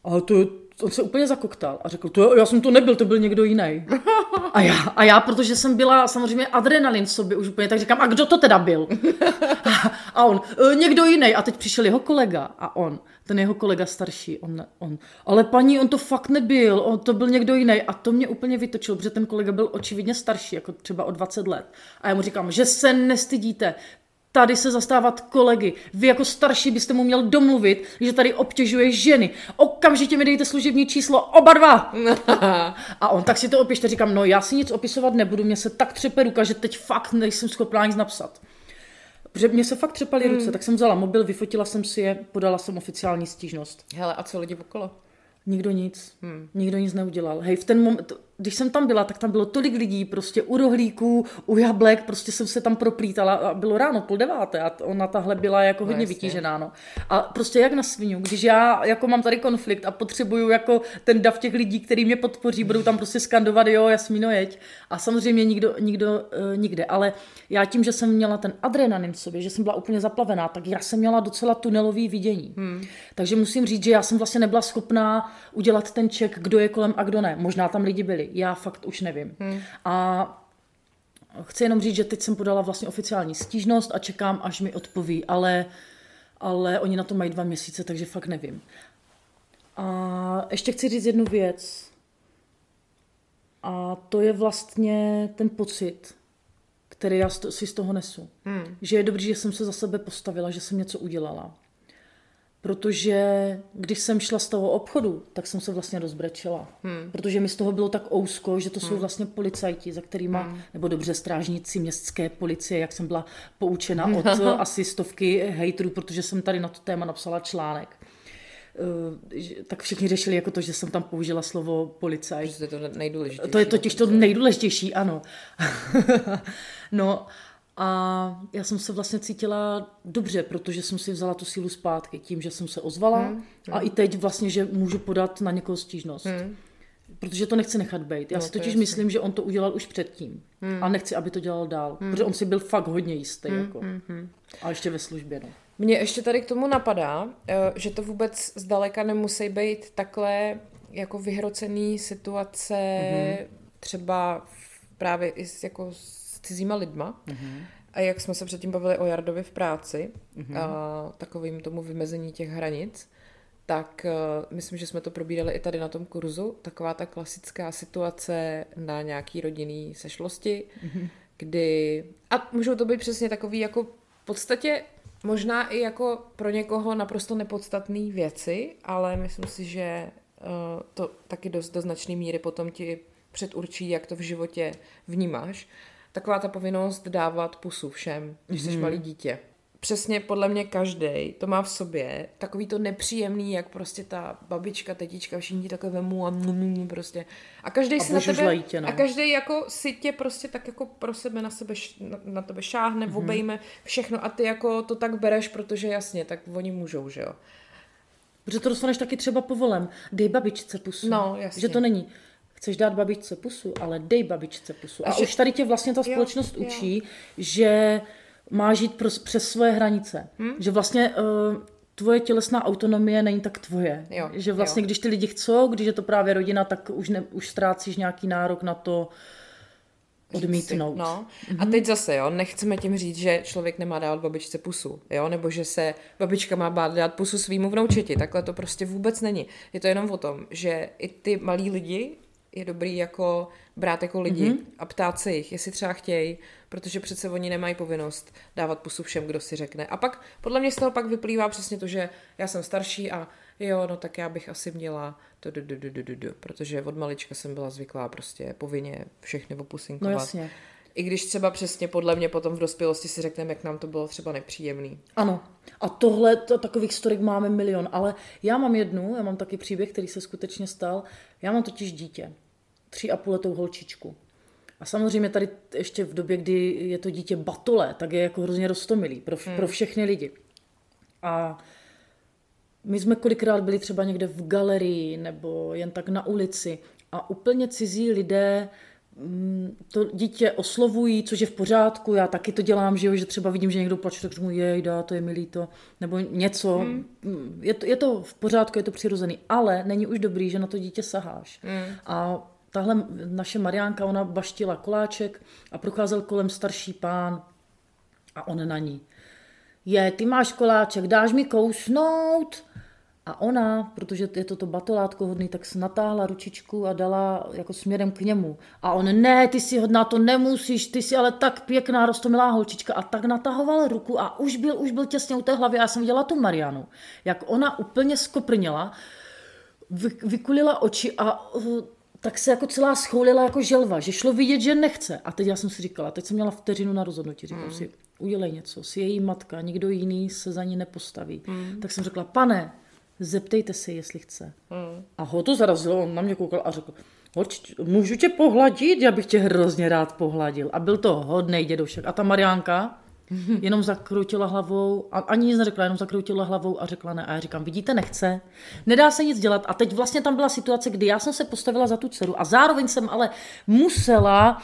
ale to je on se úplně zakoktal a řekl, to já jsem to nebyl, to byl někdo jiný. A já, a já, protože jsem byla samozřejmě adrenalin v sobě už úplně, tak říkám, a kdo to teda byl? A, a on, e, někdo jiný. A teď přišel jeho kolega a on, ten jeho kolega starší, on, on, ale paní, on to fakt nebyl, on to byl někdo jiný. A to mě úplně vytočilo, protože ten kolega byl očividně starší, jako třeba o dvacet let. A já mu říkám, že se nestydíte, tady se zastávat kolegy. Vy jako starší byste mu měl domluvit, že tady obtěžuje ženy. Okamžitě mi dejte služební číslo oba dva. A on, tak si to opište. Říkám, no já si nic opisovat nebudu, mě se tak třepe ruka, že teď fakt nejsem schopná nic napsat. Protože mě se fakt třepaly hmm. ruce, tak jsem vzala mobil, vyfotila jsem si je, podala jsem oficiální stížnost. Hele, a co lidi okolo? Nikdo nic. Hmm. Nikdo nic neudělal. Hej, v ten moment když jsem tam byla, tak tam bylo tolik lidí, prostě u rohlíků, u jablek, prostě jsem se tam proplítala a bylo ráno půl deváté a ona tahle byla jako hodně no, vytížená, no. A prostě jak na svinu, když já jako mám tady konflikt a potřebuju jako ten dav těch lidí, který mě podpoří, budou tam prostě skandovat, jo, Jasmíno, jeď. A samozřejmě nikdo, nikdo uh, nikde, ale já tím, že jsem měla ten adrenalin v sobě, že jsem byla úplně zaplavená, tak já jsem měla docela tunelový vidění. Hmm. Takže musím říct, že já jsem vlastně nebyla schopná udělat ten check, kdo je kolem a kdo ne. Možná tam lidi byli. Já fakt už nevím. Hmm. A chci jenom říct, že teď jsem podala vlastně oficiální stížnost a čekám, až mi odpoví, ale, ale oni na to mají dva měsíce, takže fakt nevím. A ještě chci říct jednu věc. A to je vlastně ten pocit, který já si z toho nesu. Hmm. Že je dobrý, že jsem se za sebe postavila, že jsem něco udělala. Protože když jsem šla z toho obchodu, tak jsem se vlastně rozbrečela. Hmm. Protože mi z toho bylo tak ousko, že to hmm. jsou vlastně policajti, za kterýma, hmm. nebo dobře strážníci městské policie, jak jsem byla poučena od asi stovky hejtrů, protože jsem tady na to téma napsala článek. Tak všichni řešili jako to, že jsem tam použila slovo policajt. To je to nejdůležitější. To je totiž to nejdůležitější, ano. No a já jsem se vlastně cítila dobře, protože jsem si vzala tu sílu zpátky tím, že jsem se ozvala hmm, hmm. a i teď vlastně, že můžu podat na někoho stížnost. Hmm. Protože to nechci nechat bejt. Já no, si totiž to myslím, že on to udělal už předtím hmm. a nechci, aby to dělal dál. Hmm. Protože on si byl fakt hodně jistý. Hmm, jako. hmm. A ještě ve službě. No. Mně ještě tady k tomu napadá, že to vůbec zdaleka nemusí být takhle jako vyhrocený situace mm-hmm. třeba právě i s, jako s cizíma lidma. Mm-hmm. A jak jsme se předtím bavili o Jardovi v práci, mm-hmm. a takovým tomu vymezení těch hranic, tak uh, myslím, že jsme to probírali i tady na tom kurzu. Taková ta klasická situace na nějaký rodinný sešlosti, mm-hmm. kdy... A můžou to být přesně takový jako v podstatě... Možná i jako pro někoho naprosto nepodstatné věci, ale myslím si, že to taky dost do značné míry potom ti předurčí, jak to v životě vnímáš. Taková ta povinnost dávat pusu všem, když jsi mm. malý dítě. Přesně podle mě každej to má v sobě takový to nepříjemný, jak prostě ta babička, tetička, všichni takhle vemu a mluví prostě. A každej si na tebe, tě, a každej jako si tě prostě tak jako pro sebe na sebe, na, na tebe šáhne, mm-hmm. obejme všechno a ty jako to tak bereš, protože jasně, tak oni můžou, že jo. Protože to dostaneš taky třeba povolem, dej babičce pusu, no, jasně. Že to není. Chceš dát babičce pusu, ale dej babičce pusu. A, a že... už tady tě vlastně ta společnost jo, učí, jo. že... má žít pros, přes svoje hranice. Hmm? Že vlastně uh, tvoje tělesná autonomie není tak tvoje. Jo, že vlastně, jo. když ty lidi chcou, když je to právě rodina, tak už, ne, už ztrácíš nějaký nárok na to odmítnout. No. Mhm. A teď zase, jo, nechceme tím říct, že člověk nemá dávat babičce pusu, jo, nebo že se babička má bát dát pusu svýmu vnoučeti. Takhle to prostě vůbec není. Je to jenom o tom, že i ty malí lidi je dobrý jako brát jako lidi mm-hmm. a ptát se jich, jestli třeba chtějí, protože přece oni nemají povinnost dávat pusu všem, kdo si řekne. A pak, podle mě z toho pak vyplývá přesně to, že já jsem starší a jo, no tak já bych asi měla to do, do, do, do, do, protože od malička jsem byla zvyklá prostě povinně všechny opusinkovat. No jasně. I když třeba přesně podle mě potom v dospělosti si řekneme, jak nám to bylo třeba nepříjemný. Ano. A tohle, to, takových storek máme milion, ale já mám jednu, já mám taky příběh, který se skutečně stal. Já mám totiž dítě. Tří a půl letou holčičku. A samozřejmě tady ještě v době, kdy je to dítě batole, tak je jako hrozně roztomilý pro, hmm. pro všechny lidi. A my jsme kolikrát byli třeba někde v galerii nebo jen tak na ulici a úplně cizí lidé to dítě oslovují, což je v pořádku, já taky to dělám, že jo, že třeba vidím, že někdo plače, tak řeknu, jejda, to je mi líto, nebo něco. Hmm. Je, to, je to v pořádku, je to přirozený, ale není už dobrý, že na to dítě saháš. Hmm. A tahle naše Mariánka, ona baštila koláček a procházel kolem starší pán a on na ní. Je, ty máš koláček, dáš mi kousnout? A ona, protože je to to batolátko hodný, tak se natáhla ručičku a dala jako směrem k němu. A on, ne, ty si hodná, to nemusíš, ty si ale tak pěkná, roztomilá holčička. A tak natahoval ruku a už byl, už byl těsně u té hlavy. A já jsem viděla tu Marianu, jak ona úplně skoprněla, vy, vykulila oči a... tak se jako celá schoulila jako želva, že šlo vidět, že nechce. A teď já jsem si říkala, teď jsem měla vteřinu na rozhodnutí, říkám mm. si, udělej něco, si její matka, nikdo jiný se za ní nepostaví. Mm. Tak jsem řekla, pane, zeptejte se, jestli chce. Mm. A ho to zarazilo, on na mě koukal a řekl, hoď, můžu tě pohladit? Já bych tě hrozně rád pohladil. A byl to hodnej dědoušek. A ta Mariánka jenom zakroutila hlavou, a ani nic neřekla, jenom zakroutila hlavou a řekla ne. A já říkám, vidíte, nechce, nedá se nic dělat. A teď vlastně tam byla situace, kdy já jsem se postavila za tu dceru a zároveň jsem ale musela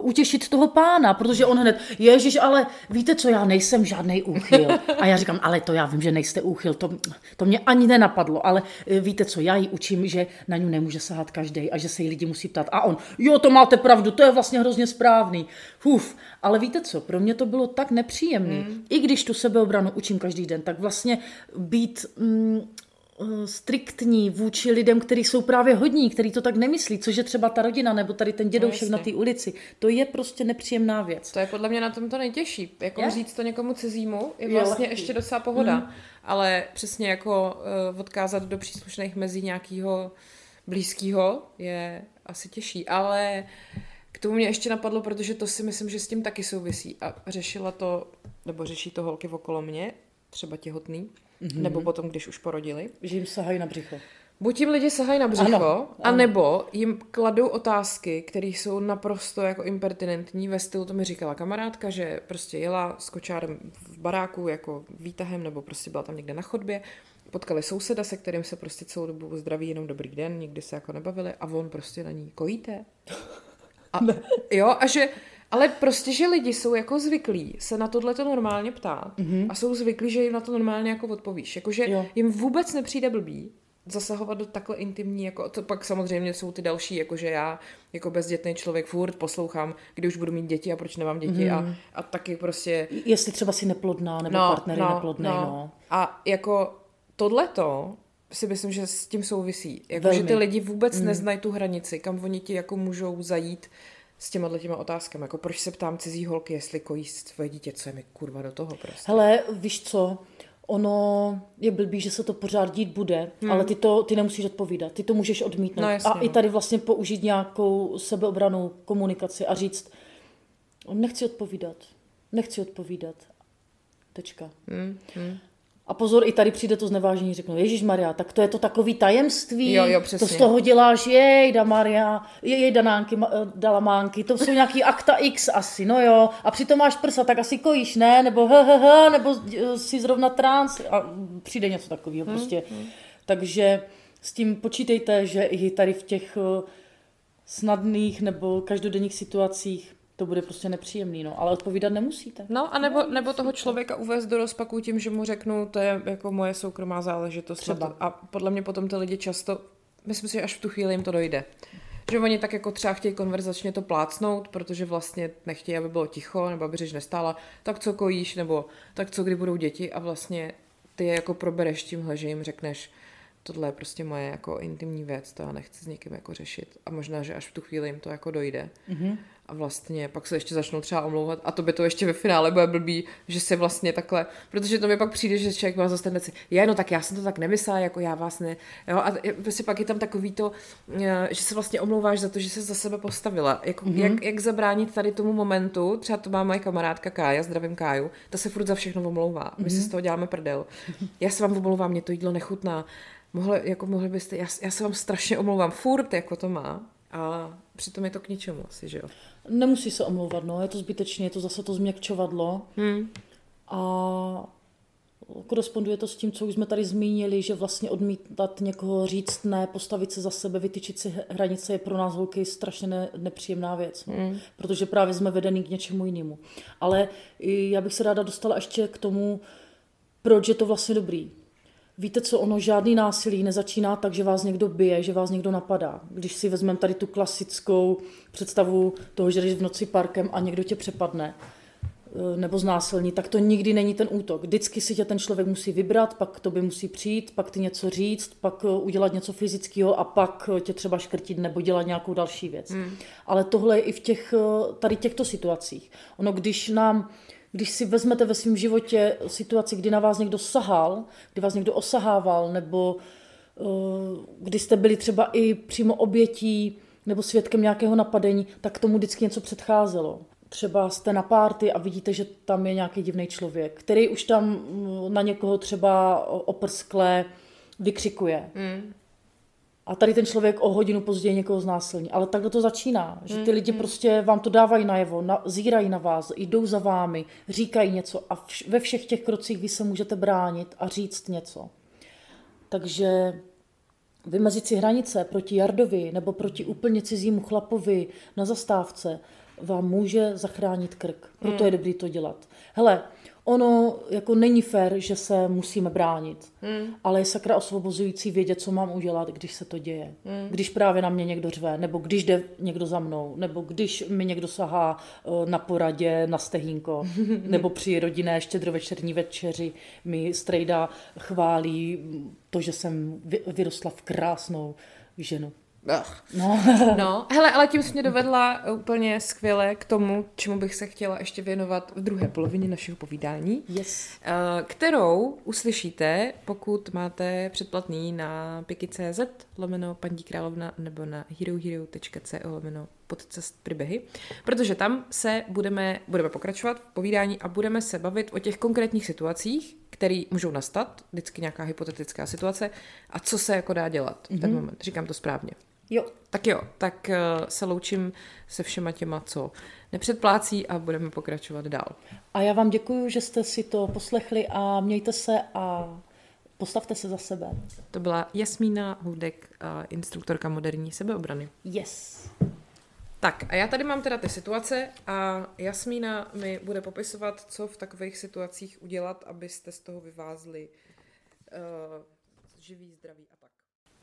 utěšit toho pána, protože on hned, ježiš, ale víte co, já nejsem žádnej úchyl. A já říkám, ale to já vím, že nejste úchyl, to, to mě ani nenapadlo, ale víte co, já ji učím, že na ní nemůže sahat každej a že se jí lidi musí ptát. A on, jo, to máte pravdu, to je vlastně hrozně správný. Huf, ale víte co, pro mě to bylo tak nepříjemný. Mm. I když tu sebeobranu učím každý den, tak vlastně být... Mm, striktní vůči lidem, kteří jsou právě hodní, kteří to tak nemyslí, což je třeba ta rodina nebo tady ten dědoušek no, na té ulici. To je prostě nepříjemná věc. To je podle mě na tom to nejtěžší. Jako je? Říct to někomu cizímu je vlastně je ještě docela pohoda. Mm. Ale přesně jako uh, odkázat do příslušných mezí nějakého blízkého je asi těžší. Ale k tomu mě ještě napadlo, protože to si myslím, že s tím taky souvisí. A řešila to, nebo řeší to holky okolo mě, třeba těhotný, mm-hmm. nebo potom, když už porodili. Že jim sahají na břicho. Buď jim lidi sahají na břicho, ano, anebo jim kladou otázky, které jsou naprosto jako impertinentní. Ve stylu, to mi říkala kamarádka, že prostě jela s kočárem v baráku jako výtahem, nebo prostě byla tam někde na chodbě. Potkali souseda, se kterým se prostě celou dobu zdraví, jenom dobrý den, nikdy se jako nebavili a on prostě na ní kojíte. A, jo, a že... Ale prostě, že lidi jsou jako zvyklí se na tohle to normálně ptát mm-hmm. a jsou zvyklí, že jim na to normálně jako odpovíš. Jakože jim vůbec nepřijde blbý zasahovat do takhle intimní, jako to pak samozřejmě jsou ty další, jakože já jako bezdětný člověk furt poslouchám, kdy už budu mít děti a proč nemám děti mm-hmm. a, a taky prostě... Jestli třeba si neplodná nebo no, partner no, neplodný, no. no. A jako tohleto si myslím, že s tím souvisí. Jakože ty lidi vůbec mm. neznají tu hranici, kam oni ti jako můžou zajít s těma těma otázkami, jako proč se ptám cizí holky, jestli kojí svoje dítě, co je mi kurva do toho prostě. Hele, víš co, ono je blbý, že se to pořád dít bude, hmm. ale ty to ty nemusíš odpovídat, ty to můžeš odmítnout. No, jasně, a no. I tady vlastně použít nějakou sebeobranou komunikaci a říct, nechci odpovídat, nechci odpovídat, tečka. Hmm. Hmm. A pozor, i tady přijde to znevážení, řeknu, ježišmarja, tak to je to takový tajemství, jo, jo, to z toho děláš, jej, da Maria, jej, danánky, dalamánky, to jsou nějaký akta X asi, no jo, a přitom máš prsa, tak asi kojíš, ne, nebo hhh, nebo jsi zrovna trans, a přijde něco takového hmm, prostě. Hmm. Takže s tím počítejte, že i tady v těch snadných nebo každodenních situacích to bude prostě nepříjemný, no, ale odpovídat nemusíte. No, a nebo, nebo toho člověka uvést do rozpaku tím, že mu řeknu, to je jako moje soukromá záležitost. Třeba. A podle mě potom ty lidi často, myslím si, že až v tu chvíli jim to dojde. Že oni tak jako třeba chtějí konverzačně to plácnout, protože vlastně nechtějí, aby bylo ticho, nebo aby řeč nestála, tak co kojíš, nebo tak co, kdy budou děti a vlastně ty je jako probereš tímhle, že jim řekneš, tohle je prostě moje jako intimní věc, to já nechci s nikým jako řešit. A možná, že až v tu chvíli jim to jako dojde. Mm-hmm. A vlastně pak se ještě začnou třeba omlouvat a to by to ještě ve finále bude blbý, že se vlastně takhle, protože to mi pak přijde, že člověk má zase tendenci, já no tak já jsem to tak nemyslela, jako já vás ne, jo, a prostě pak je tam takový to, že se vlastně omlouváš za to, že se za sebe postavila, jako, mm-hmm. jak, jak zabránit tady tomu momentu, třeba to má moje kamarádka Kája, zdravím Káju, ta se furt za všechno omlouvá, my mm-hmm. se z toho děláme prdel, já se vám omlouvám, mě to jídlo nechutná, mohli, jako mohli byste, já, já se vám strašně omlouvám, furt jako to má. A přitom je to k ničemu asi, že jo? Nemusí se omlouvat, no, je to zbytečně, je to zase to změkčovadlo. Hmm. A koresponduje to s tím, co už jsme tady zmínili, že vlastně odmítat někoho, říct ne, postavit se za sebe, vytyčit si hranice je pro nás holky strašně ne, nepříjemná věc, no. hmm. Protože právě jsme vedení k něčemu jinému. Ale já bych se ráda dostala ještě k tomu, proč je to vlastně dobrý. Víte co, ono žádný násilí nezačíná tak, že vás někdo bije, že vás někdo napadá. Když si vezmeme tady tu klasickou představu toho, že jdeš v noci parkem a někdo tě přepadne nebo znásilní, tak to nikdy není ten útok. Vždycky si tě ten člověk musí vybrat, pak k tobě musí přijít, pak ty něco říct, pak udělat něco fyzického a pak tě třeba škrtit nebo dělat nějakou další věc. Hmm. Ale tohle je i v těch, tady těchto situacích. Ono, když nám... Když si vezmete ve svém životě situaci, kdy na vás někdo sahal, kdy vás někdo osahával, nebo uh, kdy jste byli třeba i přímo obětí nebo svědkem nějakého napadení, tak tomu vždycky něco předcházelo. Třeba jste na party a vidíte, že tam je nějaký divný člověk, který už tam na někoho třeba oprskle vykřikuje. Mm. A tady ten člověk o hodinu později někoho znásilní. Ale takhle to začíná, že ty lidi prostě vám to dávají najevo, na, zírají na vás, jdou za vámi, říkají něco a vš, ve všech těch krocích vy se můžete bránit a říct něco. Takže vymezit si hranice proti Jardovi nebo proti úplně cizímu chlapovi na zastávce vám může zachránit krk. Proto je dobrý to dělat. Hele, ono jako není fér, že se musíme bránit, mm. ale je sakra osvobozující vědět, co mám udělat, když se to děje. Mm. Když právě na mě někdo řve, nebo když jde někdo za mnou, nebo když mi někdo sahá na poradě, na stehínko, nebo při rodinné štědrovečerní večeři mi strejda chválí to, že jsem vyrostla v krásnou ženu. Ach. No. no, hele, ale tím jsi mě dovedla úplně skvěle k tomu, čemu bych se chtěla ještě věnovat v druhé polovině našeho povídání, yes. kterou uslyšíte, pokud máte předplatný na piky tečka cz lomeno Paní Královna nebo na herohero tečka co lomeno Podcast příběhy, protože tam se budeme, budeme pokračovat v povídání a budeme se bavit o těch konkrétních situacích, které můžou nastat, vždycky nějaká hypotetická situace a co se jako dá dělat v ten mm-hmm. moment. Říkám to správně. Jo. Tak jo, tak se loučím se všema těma, co nepředplácí a budeme pokračovat dál. A já vám děkuju, že jste si to poslechli a mějte se a postavte se za sebe. To byla Jasmína Houdek, instruktorka moderní sebeobrany. Yes. Tak a já tady mám teda ty situace a Jasmína mi bude popisovat, co v takových situacích udělat, abyste z toho vyvázli uh, živý, zdravý.